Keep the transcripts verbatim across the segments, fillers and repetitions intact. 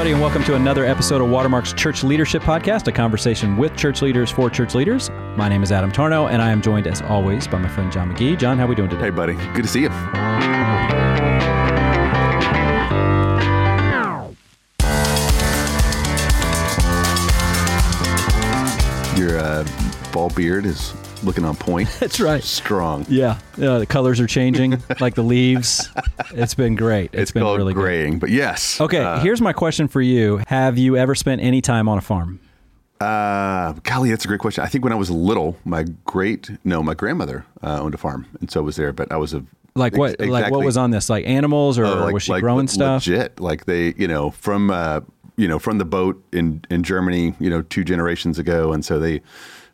everybody, and welcome to another episode of Watermark's Church Leadership Podcast, a conversation with church leaders for church leaders. My name is Adam Tarnow, and I am joined, as always, by my friend John McGee. John, how are we doing today? Hey, buddy. Good to see you. Your uh, bald beard is looking on point. That's right. Strong. Yeah. Uh, the colors are changing, like the leaves. It's been great. It's, it's been really graying, good. But yes. Okay. Uh, here's my question for you. Have you ever spent any time on a farm? Uh, golly, that's a great question. I think when I was little, my great, no, my grandmother uh, owned a farm. And so was there, but I was a. Like what? Ex- exactly. Like what was on this? Like animals or, uh, like, or was she like growing le- stuff? Legit. Like they, you know, from, uh, you know, from the boat in, in Germany, you know, two generations ago. And so they,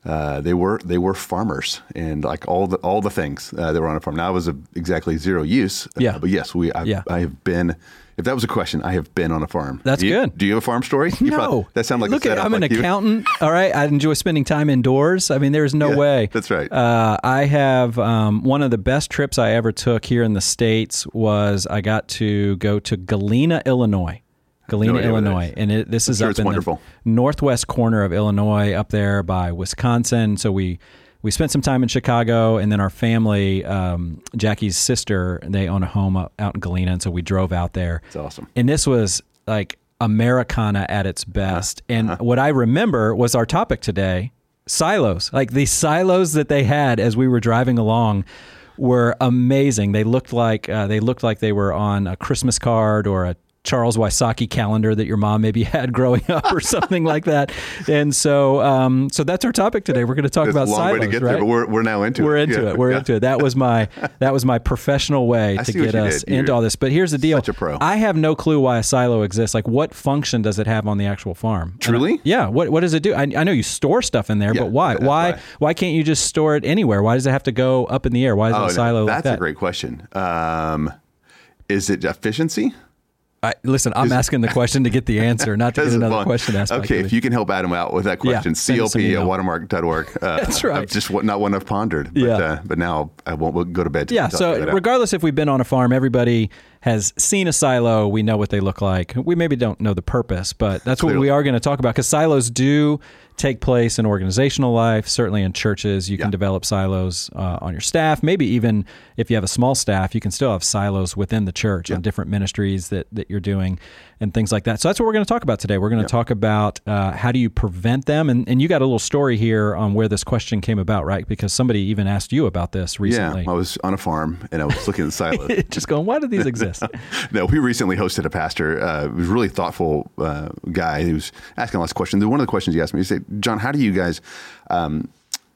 Uh, they were they were farmers, and like all the all the things uh, that were on a farm. Now I was a, exactly zero use. Yeah. Uh, but yes, we I've, yeah. I have been. If that was a question, I have been on a farm. That's do you, good. Do you have a farm story? You no. Probably, that sounds like Look a setup. At, I'm like an you. accountant. All right. I enjoy spending time indoors. I mean, there is no yeah, way. That's right. Uh, I have um, one of the best trips I ever took here in the States was I got to go to Galena, Illinois. Galena, no Illinois, and it, this I'm is sure up in wonderful. the northwest corner of Illinois, up there by Wisconsin. So we we spent some time in Chicago, and then our family, um, Jackie's sister, they own a home up, out in Galena, and so we drove out there. It's awesome. And this was like Americana at its best. Uh-huh. And uh-huh. what I remember was our topic today, silos. Like the silos that they had as we were driving along were amazing. They looked like uh, they looked like they were on a Christmas card or a Charles Wysocki calendar that your mom maybe had growing up or something like that. And so um, so that's our topic today. We're going to talk There's about silos, right? a long way to get right? there, but we're, we're now into we're it. Into yeah. it. We're yeah. into it. That was my that was my professional way I to get us into all this. But here's the deal. Such a pro. I have no clue why a silo exists. Like, what function does it have on the actual farm? Truly? I, yeah. What what does it do? I, I know you store stuff in there, yeah, but why? Why why why can't you just store it anywhere? Why does it have to go up in the air? Why is oh, it a silo no, like that? That's a great question. Um, is it efficiency? I, listen, I'm asking the question to get the answer, not to get another long. question asked. Okay, if you can help Adam out with that question, yeah, C L P at watermark dot org. Uh, That's right. I've just not one I've pondered, but, yeah. uh, but now I won't go to bed. To yeah, so regardless out. if we've been on a farm, everybody has seen a silo. We know what they look like. We maybe don't know the purpose, but that's Clearly. what we are going to talk about, because silos do take place in organizational life, certainly in churches. You yeah. can develop silos uh, on your staff. Maybe even if you have a small staff, you can still have silos within the church yeah. on different ministries that, that you're doing and things like that. So that's what we're going to talk about today. We're going to yeah. talk about uh, how do you prevent them? And, and you got a little story here on where this question came about, right? Because somebody even asked you about this recently. Yeah, I was on a farm and I was looking at silos. Just going, why do these exist? No, we recently hosted a pastor. Uh, he was a really thoughtful uh, guy. He was asking lots of questions. One of the questions he asked me, he said, John, how do you guys, um,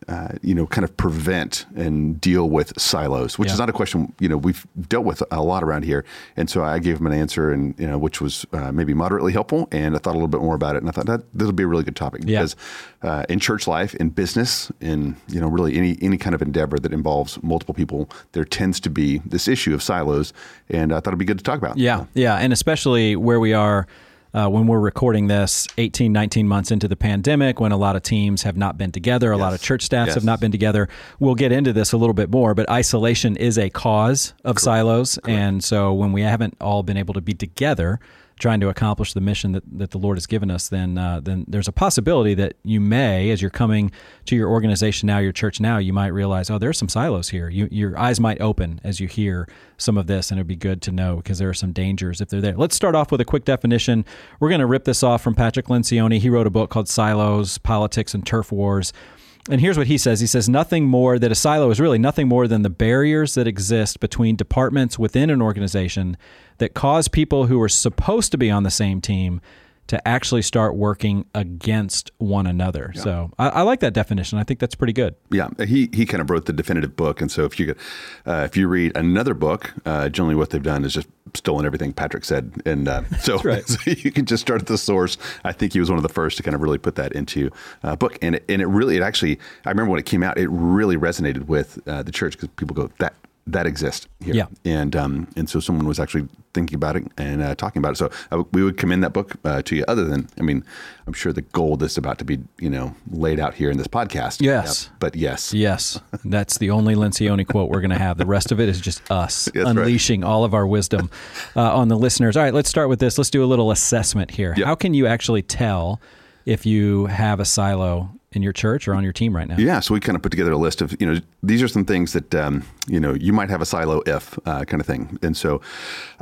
uh, you know, kind of prevent and deal with silos, which yeah. is not a question, you know, we've dealt with a lot around here. And so I gave him an answer, and you know, which was uh, maybe moderately helpful. And I thought a little bit more about it. And I thought that this would be a really good topic yeah. because uh, in church life, in business, in, you know, really any, any kind of endeavor that involves multiple people, there tends to be this issue of silos. And I thought it'd be good to talk about. Yeah. Yeah. And especially where we are Uh, when we're recording this eighteen, nineteen months into the pandemic, when a lot of teams have not been together, a yes. lot of church staffs yes. have not been together. We'll get into this a little bit more, but isolation is a cause of Correct. silos. Correct. And so when we haven't all been able to be together trying to accomplish the mission that, that the Lord has given us, then uh, then there's a possibility that you may, as you're coming to your organization now, your church now, you might realize, oh, there's some silos here. You, your eyes might open as you hear some of this, and it'd be good to know because there are some dangers if they're there. Let's start off with a quick definition. We're going to rip this off from Patrick Lencioni. He wrote a book called Silos, Politics, and Turf Wars. And here's what he says. He says, nothing more, that a silo is really nothing more than the barriers that exist between departments within an organization that cause people who are supposed to be on the same team to actually start working against one another. Yeah. So I, I like that definition. I think that's pretty good. Yeah, he he kind of wrote the definitive book. And so if you could, uh, if you read another book, uh, generally what they've done is just stolen everything Patrick said. And uh, so, right. so you can just start at the source. I think he was one of the first to kind of really put that into a book. And it, and it really, it actually, I remember when it came out, it really resonated with uh, the church, because people go, that that exist here. Yeah. And um, and so someone was actually thinking about it and uh, talking about it. So I w- we would commend that book uh, to you. Other than, I mean, I'm sure the gold is about to be, you know, laid out here in this podcast. Yes. Yeah, but yes. Yes. That's the only Lencioni quote we're going to have. The rest of it is just us yes, unleashing right. all of our wisdom uh, on the listeners. All right, let's start with this. Let's do a little assessment here. Yep. How can you actually tell if you have a silo in your church or on your team right now? Yeah. So we kind of put together a list of, you know, these are some things that, um, you know, you might have a silo if uh, kind of thing. And so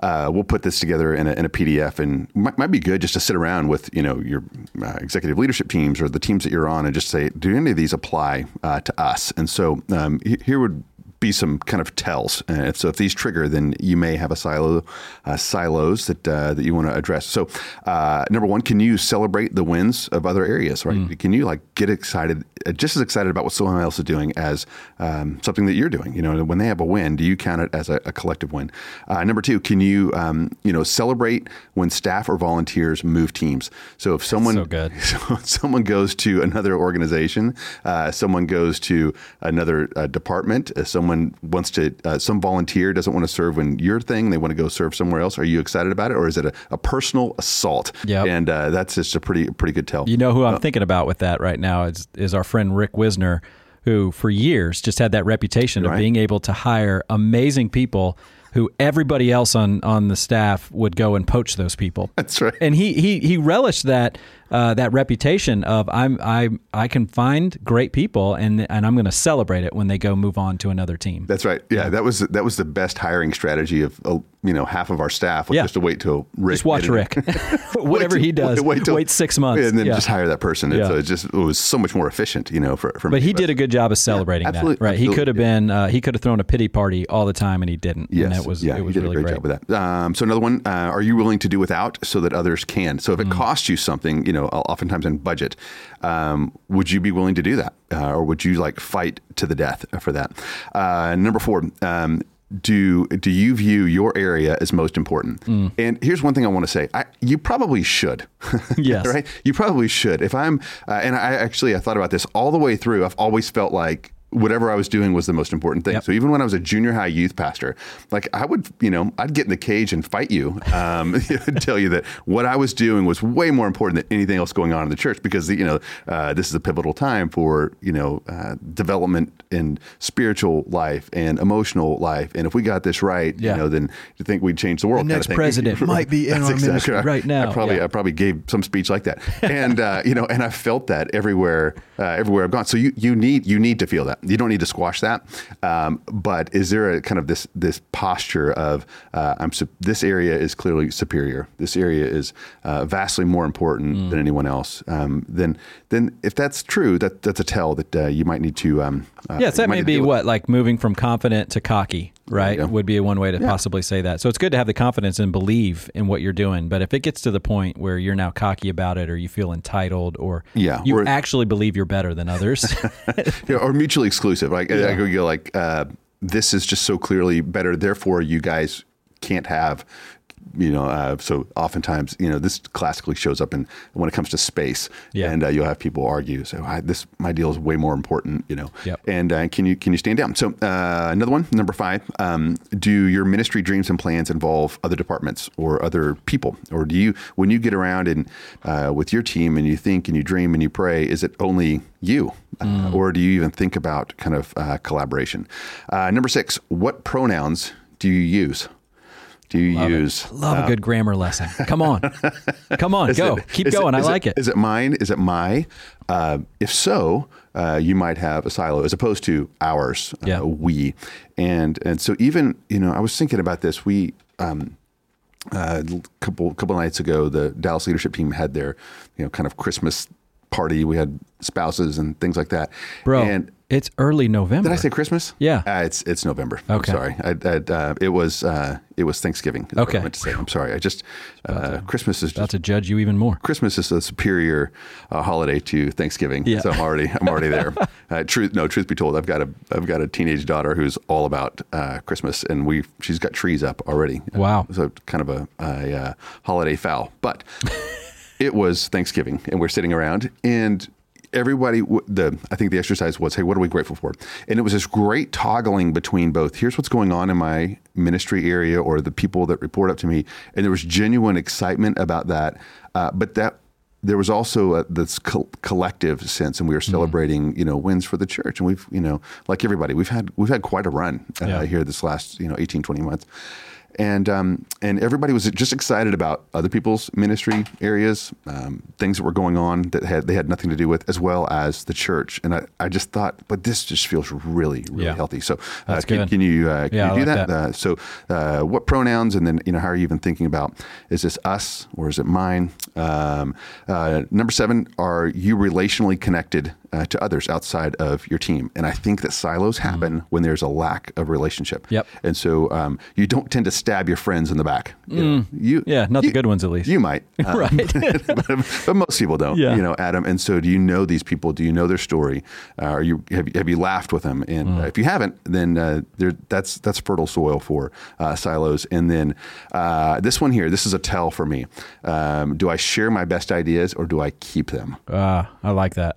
uh, we'll put this together in a, in a P D F, and might, might be good just to sit around with, you know, your uh, executive leadership teams or the teams that you're on and just say, do any of these apply uh, to us? And so um, here would be some kind of tells. Uh, so if these trigger, then you may have a silo, uh, silos that uh, that you want to address. So uh, number one, can you celebrate the wins of other areas, right? Mm. Can you like get excited, uh, just as excited about what someone else is doing as um, something that you're doing? You know, when they have a win, do you count it as a, a collective win? Uh, number two, can you, um, you know, celebrate when staff or volunteers move teams? So if someone, so good. So, someone goes to another organization, uh, someone goes to another uh, department, uh, someone Someone wants to, uh, some volunteer doesn't want to serve when your thing, they want to go serve somewhere else. Are you excited about it? Or is it a, a personal assault? Yeah. And uh, that's just a pretty, pretty good tell. You know who I'm uh, thinking about with that right now is, is our friend Rick Wisner, who for years just had that reputation right. of being able to hire amazing people who everybody else on, on the staff would go and poach those people. That's right. And he he he relished that uh, that reputation of I'm I I can find great people and and I'm going to celebrate it when they go move on to another team. That's right. Yeah, that was that was the best hiring strategy of uh, you know half of our staff was yeah. just to wait till Rick. Just watch Rick. Whatever wait, he does. Wait, wait, till, wait six months and then yeah. just hire that person. Yeah. And so it just it was so much more efficient, you know. For, for but me. he but, did a good job of celebrating yeah, that. Right. Absolutely, he could have yeah. been uh, he could have thrown a pity party all the time and he didn't. Yes. And Was, yeah, it was you did really a great, great job with that. Um, so another one, uh, are you willing to do without so that others can? So if it mm. costs you something, you know, oftentimes in budget, um, would you be willing to do that? Uh, or would you like fight to the death for that? Uh, number four, um, do do you view your area as most important? Mm. And here's one thing I want to say. I, you probably should. Yes. Right? You probably should. If I'm, uh, and I actually, I thought about this all the way through. I've always felt like whatever I was doing was the most important thing. Yep. So even when I was a junior high youth pastor, like I would, you know, I'd get in the cage and fight you um, and tell you that what I was doing was way more important than anything else going on in the church because, you know, uh, this is a pivotal time for, you know, uh, development in spiritual life and emotional life. And if we got this right, yeah. you know, then you think we'd change the world. The next president might be in our exactly ministry right, right now. I probably, yeah. I probably gave some speech like that. And, uh, you know, and I felt that everywhere, uh, everywhere I've gone. So you, you need, you need to feel that. You don't need to squash that, um, but is there a kind of this this posture of uh, I'm su- this area is clearly superior. This area is uh, vastly more important mm. than anyone else. Um, then then if that's true, that that's a tell that uh, you might need to. Um, uh, yes, that may be what it. Like moving from confident to cocky, right? Yeah. Would be one way to yeah. possibly say that. So it's good to have the confidence and believe in what you're doing. But if it gets to the point where you're now cocky about it, or you feel entitled, or yeah, you or, actually believe you're better than others, yeah, or mutually exclusive. Like yeah. I go, you know, like uh, this is just so clearly better. Therefore, you guys can't have, you know. Uh, so oftentimes, you know, this classically shows up in when it comes to space, yeah. and uh, you'll have people argue. So I, this my deal is way more important, you know. Yep. And uh, can you can you stand down? So uh, another one, number five. Um, do your ministry dreams and plans involve other departments or other people, or do you when you get around and uh, with your team and you think and you dream and you pray, is it only you? Mm. Uh, or do you even think about kind of uh, collaboration? Uh, number six, what pronouns do you use? Do you love use? It. Love um, a good grammar lesson. Come on, come on, go, it, keep going. It, I like it, it. Is it mine? Is it my? Uh, if so, uh, you might have a silo as opposed to ours. Uh, yeah. We, and and so even you know I was thinking about this. We um, uh, a couple couple nights ago, the Dallas leadership team had their you know kind of Christmas party. We had spouses and things like that. Bro, and it's early November. Did I say Christmas? Yeah, uh, it's it's November. Okay, I'm sorry. I, I, uh, it was uh, it was Thanksgiving. Okay, I meant to say. I'm sorry. I just uh, to, Christmas is about just, to judge you even more. Christmas is a superior uh, holiday to Thanksgiving. Yeah. So I'm already I'm already there. uh, truth, no, truth be told, I've got a I've got a teenage daughter who's all about uh, Christmas, and we she's got trees up already. Wow, uh, so kind of a, a uh, holiday foul, but. It was Thanksgiving and we're sitting around and everybody, the I think the exercise was, hey, what are we grateful for? And it was this great toggling between both, here's what's going on in my ministry area or the people that report up to me. And there was genuine excitement about that. Uh, but that there was also a, this co- collective sense, and we were celebrating, mm-hmm. you know, wins for the church. And we've, you know, like everybody, we've had we've had quite a run uh, yeah. here this last, you know, eighteen, twenty months. And um, and everybody was just excited about other people's ministry areas, um, things that were going on that had they had nothing to do with, as well as the church. And I, I just thought, but this just feels really, really yeah. healthy. So uh, can, can you uh, can yeah, you do like that? that. Uh, so uh, what pronouns, and then, you know, how are you even thinking about, is this us or is it mine? Um, uh, number seven, are you relationally connected uh, to others outside of your team? And I think that silos happen mm. when there's a lack of relationship. Yep. And so um, you don't tend to stab your friends in the back. You know, mm. you, yeah, not you, the good ones, at least. You might. Um, right. but, but most people don't, yeah. you know, Adam. And so do you know these people? Do you know their story? Uh, are you have, have you laughed with them? And mm. uh, if you haven't, then uh, there that's that's fertile soil for uh, silos. And then uh, this one here, this is a tell for me. Um, do I share my best ideas or do I keep them? Ah, uh, I like that.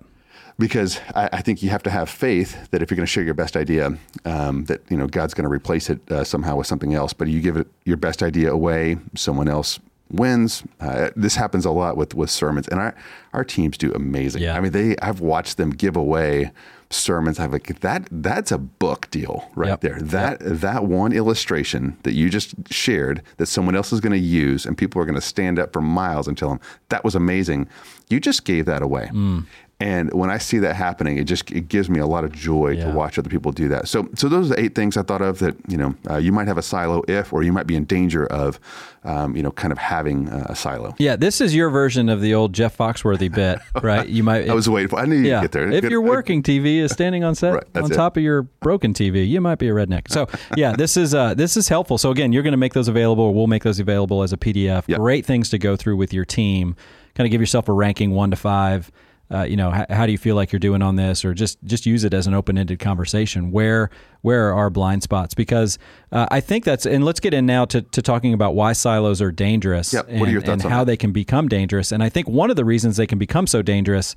Because I, I think you have to have faith that if you're going to share your best idea, um, that, you know, God's going to replace it uh, somehow with something else. But you give it your best idea away, someone else wins. Uh, this happens a lot with, with sermons, and our our teams do amazing. Yeah. I mean, they I've watched them give away sermons. I'm like, that that's a book deal right yep. there. That yep. that one illustration that you just shared that someone else is going to use, and people are going to stand up for miles and tell them that was amazing. You just gave that away. Mm. And when I see that happening, it just it gives me a lot of joy yeah. to watch other people do that. So, so those are the eight things I thought of that, you know, uh, you might have a silo if, or you might be in danger of, um, you know, kind of having uh, a silo. Yeah, this is your version of the old Jeff Foxworthy bit, right? You might. If, I was waiting for. I knew you'd yeah. get there. If your working T V is standing on set right, on top it. of your broken T V, you might be a redneck. So, yeah, this is uh, this is helpful. So again, you're going to make those available, or we'll make those available as a P D F. Yep. Great things to go through with your team. Kind of give yourself a ranking, one to five. Uh, you know, h- how do you feel like you're doing on this? Or just, just use it as an open-ended conversation. Where where are our blind spots? Because uh, I think that's, and let's get in now to, to talking about why silos are dangerous yep. and, what are your thoughts and on how that? They can become dangerous. And I think one of the reasons they can become so dangerous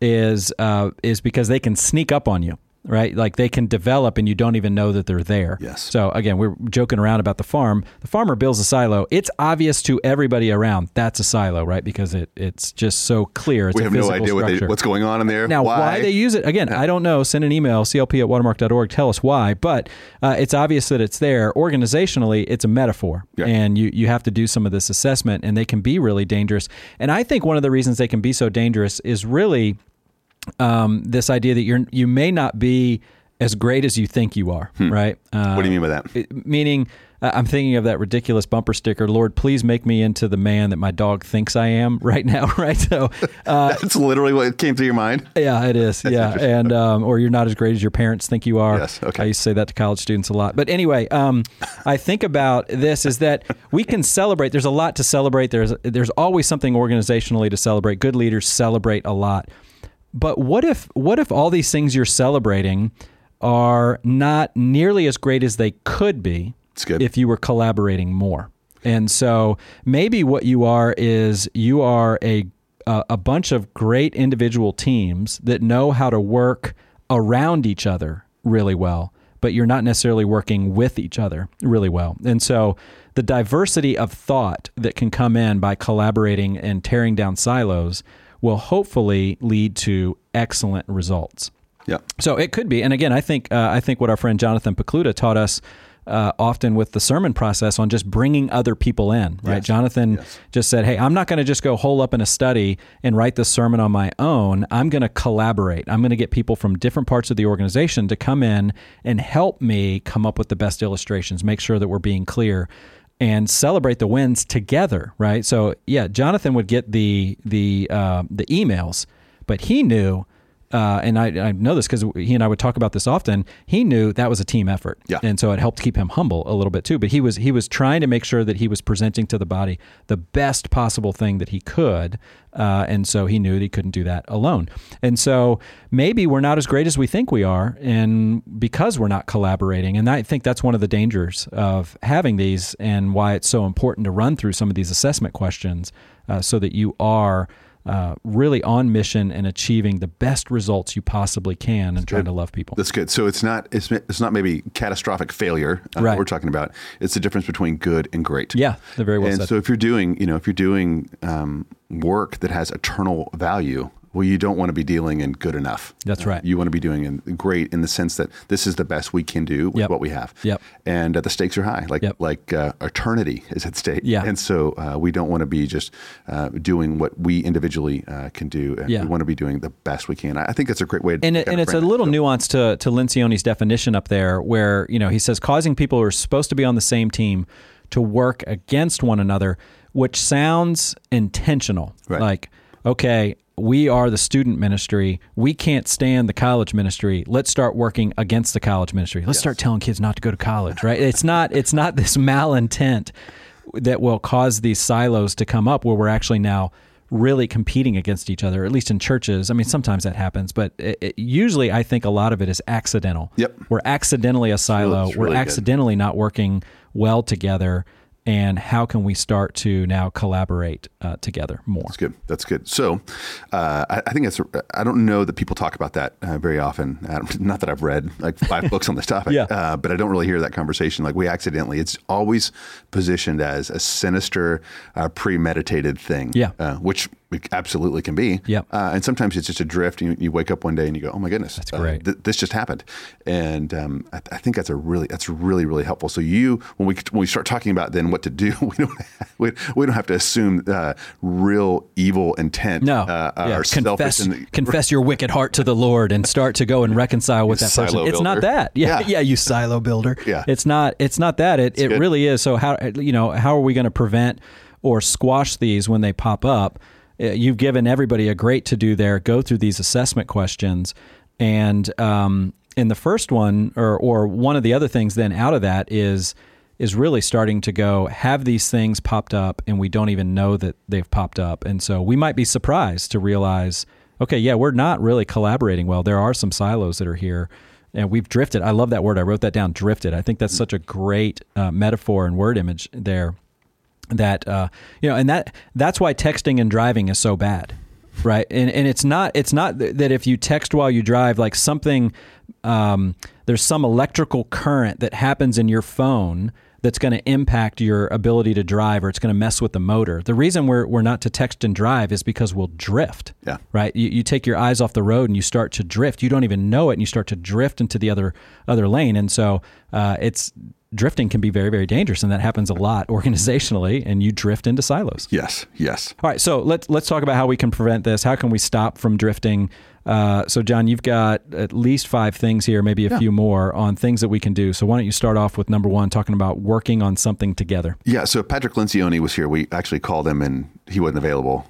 is uh, is because they can sneak up on you. Right? Like they can develop and you don't even know that they're there. Yes. So again, we're joking around about the farm. The farmer builds a silo. It's obvious to everybody around. That's a silo, right? Because it, it's just so clear. It's we have a no idea what they, what's going on in there. Now, why, why they use it, again, yeah. I don't know. Send an email, C L P at watermark dot org. Tell us why. But uh, it's obvious that it's there. Organizationally, it's a metaphor. Yeah. And you, you have to do some of this assessment, and they can be really dangerous. And I think one of the reasons they can be so dangerous is really Um, this idea that you're you may not be as great as you think you are, hmm. right? Um, what do you mean by that? It, meaning, uh, I'm thinking of that ridiculous bumper sticker, Lord, please make me into the man that my dog thinks I am right now, right? So uh, that's literally what came through your mind? Yeah, it is. That's yeah, and um, or you're not as great as your parents think you are. Yes, okay. I used to say that to college students a lot. But anyway, um, I think about this is that we can celebrate. There's a lot to celebrate. There's There's always something organizationally to celebrate. Good leaders celebrate a lot. But what if what if all these things you're celebrating are not nearly as great as they could be if you were collaborating more? And so maybe what you are is you are a a bunch of great individual teams that know how to work around each other really well, but you're not necessarily working with each other really well. And so the diversity of thought that can come in by collaborating and tearing down silos will hopefully lead to excellent results. Yeah. So it could be, and again, I think uh, I think what our friend Jonathan Picluda taught us uh, often with the sermon process on just bringing other people in, right? Yes. Jonathan yes. just said, hey, I'm not going to just go hole up in a study and write this sermon on my own. I'm going to collaborate. I'm going to get people from different parts of the organization to come in and help me come up with the best illustrations, make sure that we're being clear, and celebrate the wins together, right? So yeah, Jonathan would get the the uh, the emails, but he knew, uh, and I, I know this because he and I would talk about this often. He knew that was a team effort, yeah. and so it helped keep him humble a little bit too. But he was he was trying to make sure that he was presenting to the body the best possible thing that he could, uh, and so he knew that he couldn't do that alone. And so maybe we're not as great as we think we are, and because we're not collaborating. And I think that's one of the dangers of having these, and why it's so important to run through some of these assessment questions uh, so that you are uh, really on mission and achieving the best results you possibly can, and that's trying good. to love people. That's good. So it's not it's, it's not maybe catastrophic failure uh, right. we're talking about. It's the difference between good and great. Yeah, they're very well and said. And so if you're doing, you know, if you're doing um, work that has eternal value, well, you don't want to be dealing in good enough. That's right. Uh, you want to be doing in great in the sense that this is the best we can do with yep. what we have. Yep. And uh, the stakes are high, like yep. like uh, eternity is at stake. Yeah. And so uh, we don't want to be just uh, doing what we individually uh, can do. Yeah. We want to be doing the best we can. I think that's a great way to And, it, and it's a little it. nuance to, to Lencioni's definition up there where, you know, he says causing people who are supposed to be on the same team to work against one another, which sounds intentional. Right. Like, okay, we are the student ministry. We can't stand the college ministry. Let's start working against the college ministry. Let's yes. start telling kids not to go to college, right? It's not it's not this malintent that will cause these silos to come up where we're actually now really competing against each other, at least in churches. I mean, sometimes that happens, but it, it, usually I think a lot of it is accidental. Yep. We're accidentally a silo. Really, we're really accidentally good. not working well together. And how can we start to now collaborate uh, together more? That's good. That's good. So uh, I, I think that's, I don't know that people talk about that uh, very often. Uh, not that I've read like five books on this topic, yeah. uh, but I don't really hear that conversation. Like we accidentally, it's always positioned as a sinister, uh, premeditated thing, yeah. uh, which it absolutely can be. Yep. Uh, and sometimes it's just a drift. You, you wake up one day and you go, oh my goodness, that's great. Uh, th- this just happened. And um, I, th- I think that's a really, that's really, really helpful. So you, when we when we start talking about then what to do, we don't have, we, we don't have to assume uh, real evil intent. No. Uh, yeah. or confess, the, confess your wicked heart to the Lord and start to go and reconcile with that silo person. Builder. It's not that. Yeah, yeah. Yeah. You silo builder. Yeah. It's not, it's not that. It, it really is. So how, you know, how are we going to prevent or squash these when they pop up? You've given everybody a great to-do there. Go through these assessment questions. And um, in the first one, or or one of the other things then out of that is is really starting to go, have these things popped up and we don't even know that they've popped up. And so we might be surprised to realize, okay, yeah, we're not really collaborating well. There are some silos that are here. And we've drifted. I love that word. I wrote that down, drifted. I think that's such a great uh, metaphor and word image there. That, uh, you know, and that, that's why texting and driving is so bad. Right. And, and it's not, it's not that if you text while you drive, like something, um, there's some electrical current that happens in your phone that's going to impact your ability to drive, or it's going to mess with the motor. The reason we're, we're not to text and drive is because we'll drift, yeah. right? You, you take your eyes off the road and you start to drift. You don't even know it. And you start to drift into the other, other lane. And so, uh, it's, drifting can be very, very dangerous, and that happens a lot organizationally, and you drift into silos. Yes, yes. All right, so let's let's talk about how we can prevent this. How can we stop from drifting? Uh, so, John, you've got at least five things here, maybe a yeah. few more, on things that we can do. So why don't you start off with number one, talking about working on something together. Yeah, so Patrick Lencioni was here. We actually called him, and he wasn't available.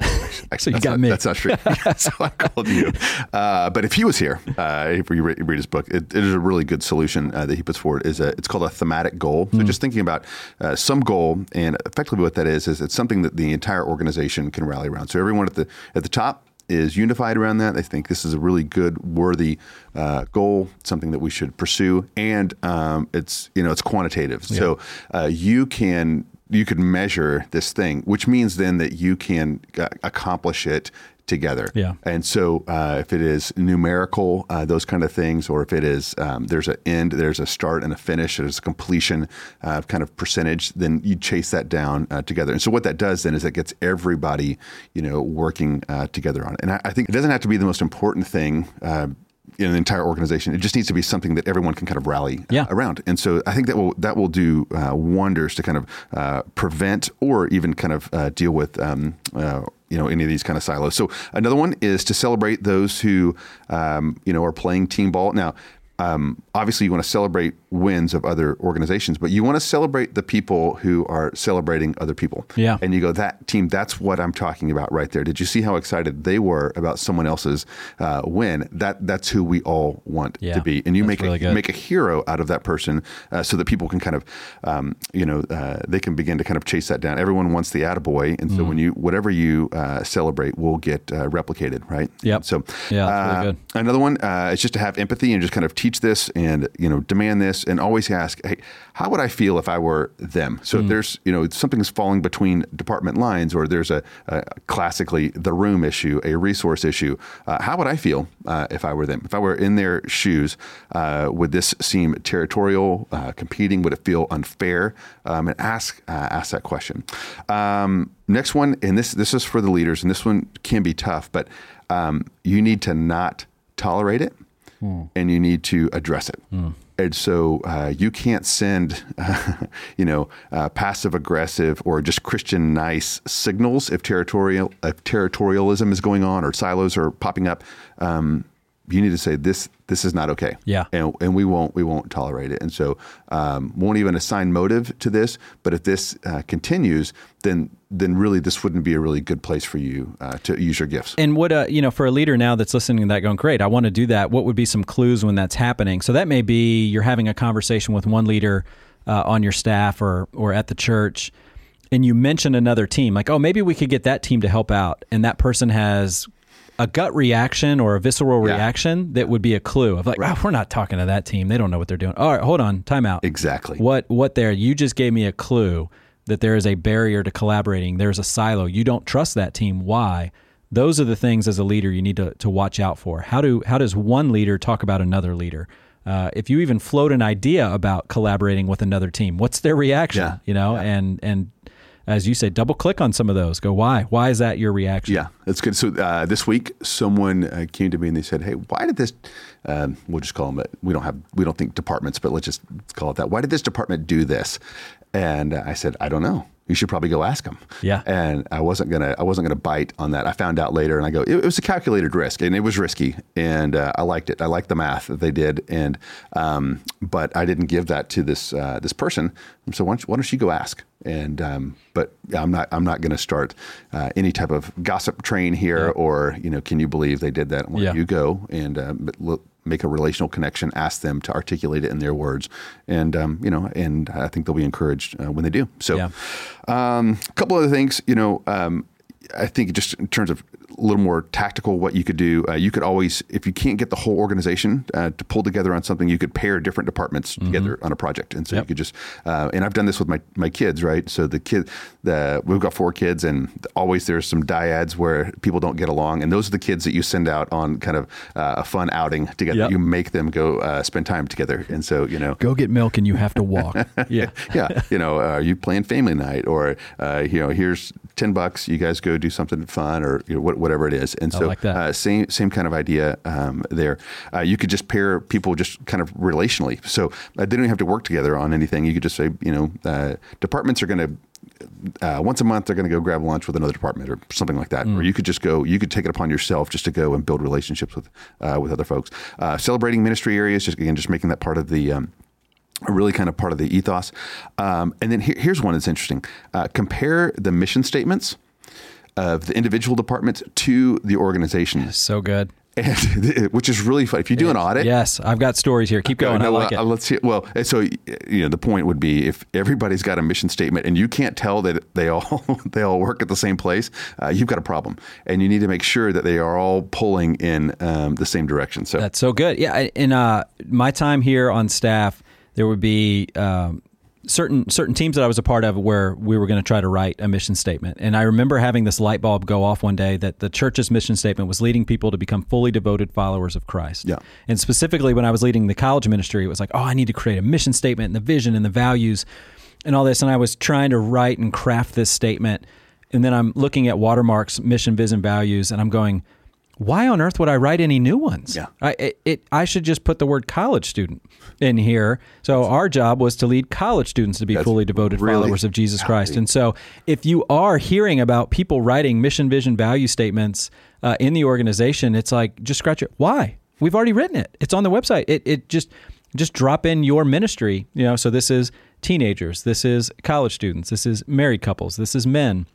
Actually, so you got not, me. That's not true. So I called you. Uh, but if he was here, uh, if you read, read his book, it, it is a really good solution uh, that he puts forward. Is a, It's called a thematic goal. So mm. just thinking about uh, some goal, and effectively what that is, is it's something that the entire organization can rally around. So everyone at the at the top is unified around that. They think this is a really good, worthy uh, goal, something that we should pursue, and um, it's you know it's quantitative. Yeah. So uh, you can you could measure this thing, which means then that you can uh, accomplish it together. Yeah. And so uh, if it is numerical, uh, those kind of things, or if it is um, there's an end, there's a start and a finish, there's a completion uh, kind of percentage, then you chase that down uh, together. And so what that does then is it gets everybody, you know, working uh, together on it. And I, I think it doesn't have to be the most important thing uh, in an entire organization. It just needs to be something that everyone can kind of rally yeah. around. And so I think that will that will do uh, wonders to kind of uh, prevent or even kind of uh, deal with um, uh, you know, any of these kind of silos. So another one is to celebrate those who, um, you know, are playing team ball. Now, um, obviously you want to celebrate wins of other organizations, but you want to celebrate the people who are celebrating other people. Yeah. And you go, that team, that's what I'm talking about right there. Did you see how excited they were about someone else's uh, win? That That's who we all want yeah. to be. And you that's make really a, make a hero out of that person uh, so that people can kind of, um, you know, uh, they can begin to kind of chase that down. Everyone wants the attaboy. And so mm. when you, whatever you uh, celebrate will get uh, replicated, right? Yep. So, yeah. So uh, really another one uh, is just to have empathy and just kind of teach teach this and, you know, demand this, and always ask, hey, how would I feel if I were them? So mm. if there's, you know, something's falling between department lines, or there's a, a classically the room issue, a resource issue. Uh, how would I feel uh, if I were them? If I were in their shoes, uh, would this seem territorial, uh, competing? Would it feel unfair? Um, and ask uh, ask that question. Um, next one, and this this is for the leaders, and this one can be tough, but um, you need to not tolerate it, mm. and you need to address it. Mm. And so uh, you can't send, uh, you know, uh, passive aggressive or just Christian nice signals if territorial if territorialism is going on or silos are popping up. Um, you need to say this this is not okay. Yeah, and and we won't we won't tolerate it. And so um, won't even assign motive to this. But if this uh, continues, then. then really this wouldn't be a really good place for you uh, to use your gifts. And what, uh, you know, for a leader now that's listening to that going, great, I want to do that. What would be some clues when that's happening? So that may be you're having a conversation with one leader uh, on your staff or or at the church, and you mention another team, like, oh, maybe we could get that team to help out. And that person has a gut reaction or a visceral yeah. reaction that would be a clue of like, oh, we're not talking to that team. They don't know what they're doing. All right, hold on, time out. Exactly. What, what there, you just gave me a clue that there is a barrier to collaborating. There's a silo. You don't trust that team. Why? Those are the things as a leader you need to, to watch out for. How do how does one leader talk about another leader? Uh, if you even float an idea about collaborating with another team, what's their reaction? Yeah. You know, yeah. and and as you say, double click on some of those. Go, why? Why is that your reaction? Yeah, that's good. So uh, this week, someone uh, came to me and they said, hey, why did this, um, we'll just call them, we don't have, we don't think departments, but let's just call it that. Why did this department do this? And I said, I don't know. You should probably go ask them. Yeah. And I wasn't gonna, I wasn't gonna bite on that. I found out later, and I go, it, it was a calculated risk, and it was risky, and uh, I liked it. I liked the math that they did, and um, but I didn't give that to this uh, this person. And so why don't, why don't you go ask? And um, but I'm not, I'm not gonna start uh, any type of gossip train here, yeah. or you know, can you believe they did that? Why don't yeah. you go and uh, look. Make a relational connection, ask them to articulate it in their words. And, um, you know, and I think they'll be encouraged uh, when they do. So yeah. um, a couple other things, you know, um, I think just in terms of a little more tactical, what you could do, uh, you could always, if you can't get the whole organization uh, to pull together on something, you could pair different departments mm-hmm. together on a project. And so yep. you could just, uh, and I've done this with my, my kids, right? So the kid, the, we've got four kids, and always there's some dyads where people don't get along. And those are the kids that you send out on kind of uh, a fun outing together. Yep. You make them go uh, spend time together. And so, you know. Go get milk and you have to walk. yeah. yeah. You know, are uh, you playing family night? Or, uh, you know, here's ten bucks, you guys go do something fun, or you know, what, whatever it is. And I so like that. Uh, same same kind of idea um, there. Uh, you could just pair people just kind of relationally. So uh, they don't have to work together on anything. You could just say, you know, uh, departments are going to, Uh, once a month, they're going to go grab lunch with another department or something like that. Mm. Or you could just go, you could take it upon yourself just to go and build relationships with uh, with other folks. Uh, celebrating ministry areas, just again, just making that part of the, um, really kind of part of the ethos. Um, and then here, here's one that's interesting. Uh, compare the mission statements of the individual departments to the organization. So good. And, which is really fun. If you do an audit. Yes, I've got stories here. Keep going. No, I like uh, it. Let's hear, well, so you know, the point would be if everybody's got a mission statement and you can't tell that they all they all work at the same place, uh, you've got a problem, and you need to make sure that they are all pulling in um, the same direction. So that's so good. Yeah, in uh, my time here on staff, there would be um, certain certain teams that I was a part of where we were going to try to write a mission statement. And I remember having this light bulb go off one day that the church's mission statement was leading people to become fully devoted followers of Christ. Yeah. And specifically when I was leading the college ministry, it was like, oh, I need to create a mission statement and the vision and the values and all this. And I was trying to write and craft this statement. And then I'm looking at Watermark's mission, vision, values, and I'm going, why on earth would I write any new ones? Yeah. I, it, it, I should just put the word college student in here. So our job was to lead college students to be That's fully devoted really followers of Jesus Christ. Crazy. And so if you are hearing about people writing mission, vision, value statements uh, in the organization, it's like, just scratch it. Why? We've already written it. It's on the website. It, it just, just drop in your ministry. You know, so this is teenagers. This is college students. This is married couples. This is men.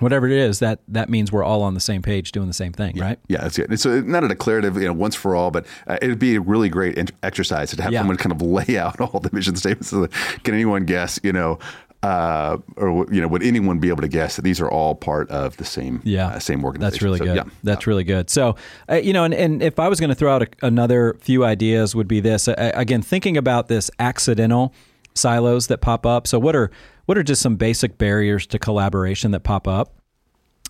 Whatever it is, that that means we're all on the same page doing the same thing, yeah, right? Yeah, that's it. So not a declarative, you know, once for all, but uh, it'd be a really great exercise to have yeah. someone kind of lay out all the mission statements. So that, can anyone guess, you know, uh, or you know, would anyone be able to guess that these are all part of the same yeah. uh, same organization? That's really so, good. Yeah, that's yeah. really good. So, uh, you know, and, and if I was going to throw out a, another few ideas, would be this. Uh, again, thinking about this accidental silos that pop up. So, what are what are just some basic barriers to collaboration that pop up?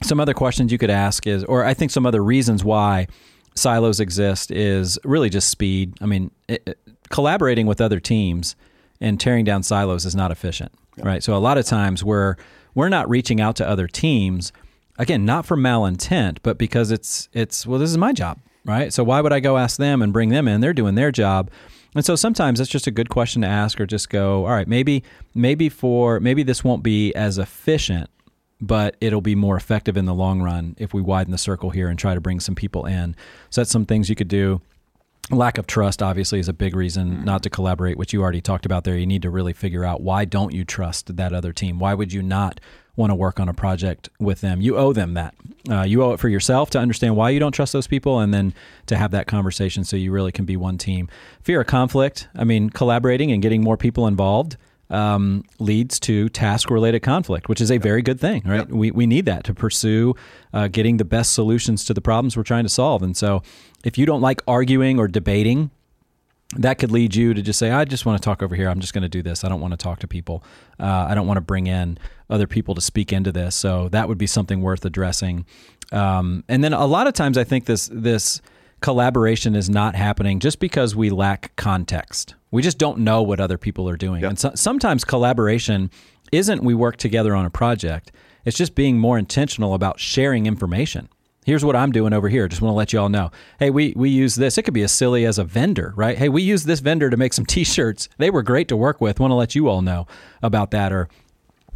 Some other questions you could ask is, or I think some other reasons why silos exist is really just speed. I mean, it, it, collaborating with other teams and tearing down silos is not efficient. Yep. Right. So a lot of times we're, we're not reaching out to other teams, again, not for malintent, but because it's, it's, well, this is my job, right? So why would I go ask them and bring them in? They're doing their job. And so sometimes that's just a good question to ask, or just go, all right, maybe, maybe for, maybe this won't be as efficient, but it'll be more effective in the long run if we widen the circle here and try to bring some people in. So that's some things you could do. Lack of trust, obviously, is a big reason mm-hmm. not to collaborate, which you already talked about there. You need to really figure out, why don't you trust that other team? Why would you not want to work on a project with them? You owe them that. Uh, you owe it for yourself to understand why you don't trust those people, and then to have that conversation so you really can be one team. Fear of conflict. I mean, collaborating and getting more people involved um, leads to task-related conflict, which is a yep. very good thing, right? Yep. We we need that to pursue uh, getting the best solutions to the problems we're trying to solve. And so if you don't like arguing or debating, that could lead you to just say, I just want to talk over here. I'm just going to do this. I don't want to talk to people. Uh, I don't want to bring in other people to speak into this. So that would be something worth addressing. Um, and then a lot of times I think this this collaboration is not happening just because we lack context. We just don't know what other people are doing. Yep. And so, sometimes collaboration isn't we work together on a project. It's just being more intentional about sharing information. Here's what I'm doing over here. Just want to let you all know. Hey, we we use this. It could be as silly as a vendor, right? Hey, we use this vendor to make some T-shirts. They were great to work with. Want to let you all know about that. Or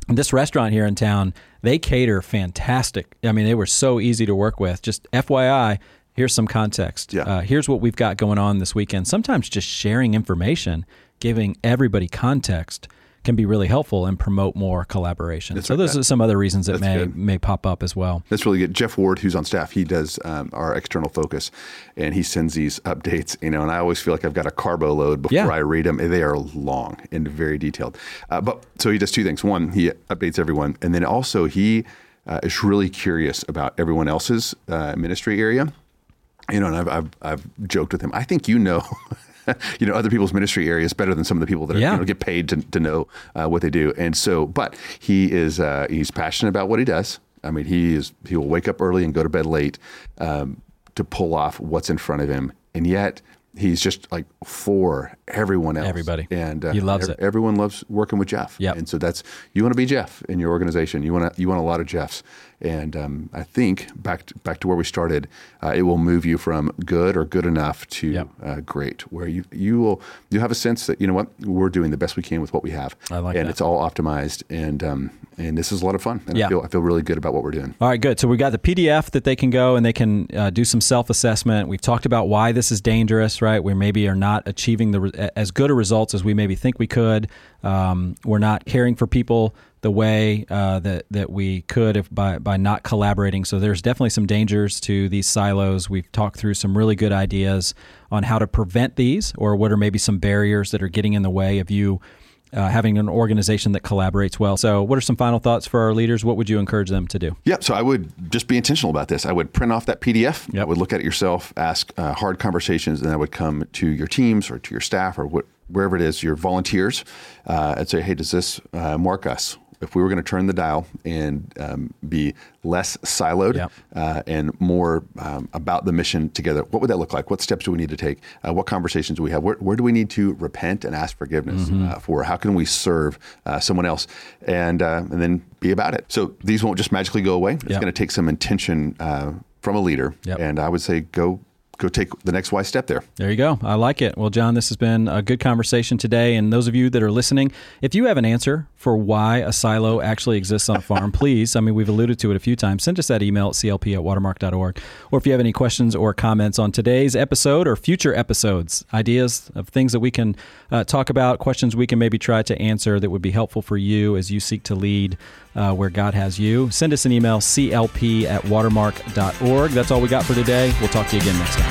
this restaurant here in town, they cater fantastic. I mean, they were so easy to work with. Just F Y I, here's some context. Yeah. Uh, here's what we've got going on this weekend. Sometimes just sharing information, giving everybody context, can be really helpful and promote more collaboration. That's so right. Those are some other reasons that may, may pop up as well. That's really good. Jeff Ward, who's on staff, he does um, our external focus, and he sends these updates, you know, and I always feel like I've got a carbo load before yeah. I read them. They are long and very detailed. Uh, but so he does two things. One, he updates everyone. And then also he uh, is really curious about everyone else's uh, ministry area. You know, and I've, I've, I've joked with him, I think you know, you know, other people's ministry areas better than some of the people that are, yeah. you know, get paid to, to know uh, what they do. And so, but he is, uh, he's passionate about what he does. I mean, he is, he will wake up early and go to bed late um, to pull off what's in front of him. And yet he's just like for everyone else. Everybody. And uh, he loves ev- it. Everyone loves working with Jeff. Yep. And so that's, you want to be Jeff in your organization. You want to, you want a lot of Jeffs. And um, I think back to, back to where we started, uh, it will move you from good or good enough to yep. uh, great, where you you will you have a sense that, you know what, we're doing the best we can with what we have. I like and that. It's all optimized, and um, and this is a lot of fun. And yeah. I feel I feel really good about what we're doing. All right, good. So we got the P D F that they can go and they can uh, do some self-assessment. We've talked about why this is dangerous, right? We maybe are not achieving the re- as good a results as we maybe think we could. Um, we're not caring for people the way uh, that that we could if by by not collaborating. So there's definitely some dangers to these silos. We've talked through some really good ideas on how to prevent these, or what are maybe some barriers that are getting in the way of you uh, having an organization that collaborates well. So what are some final thoughts for our leaders? What would you encourage them to do? Yeah, so I would just be intentional about this. I would print off that P D F. Yep. I would look at it yourself, ask uh, hard conversations, and I would come to your teams or to your staff or what, wherever it is, your volunteers, uh, and say, hey, does this uh, mark us? If we were going to turn the dial and um, be less siloed yep. uh, and more um, about the mission together, what would that look like? What steps do we need to take? Uh, what conversations do we have? Where, where do we need to repent and ask forgiveness mm-hmm. uh, for? How can we serve uh, someone else? And uh, and then be about it. So these won't just magically go away. It's yep. going to take some intention uh, from a leader. Yep. And I would say go. Go take the next wise step there. There you go. I like it. Well, John, this has been a good conversation today. And those of you that are listening, if you have an answer for why a silo actually exists on a farm, please, I mean, we've alluded to it a few times, send us that email at C L P at watermark dot org. Or if you have any questions or comments on today's episode or future episodes, ideas of things that we can uh, talk about, questions we can maybe try to answer that would be helpful for you as you seek to lead uh, where God has you, send us an email, C L P at watermark dot org. That's all we got for today. We'll talk to you again next time.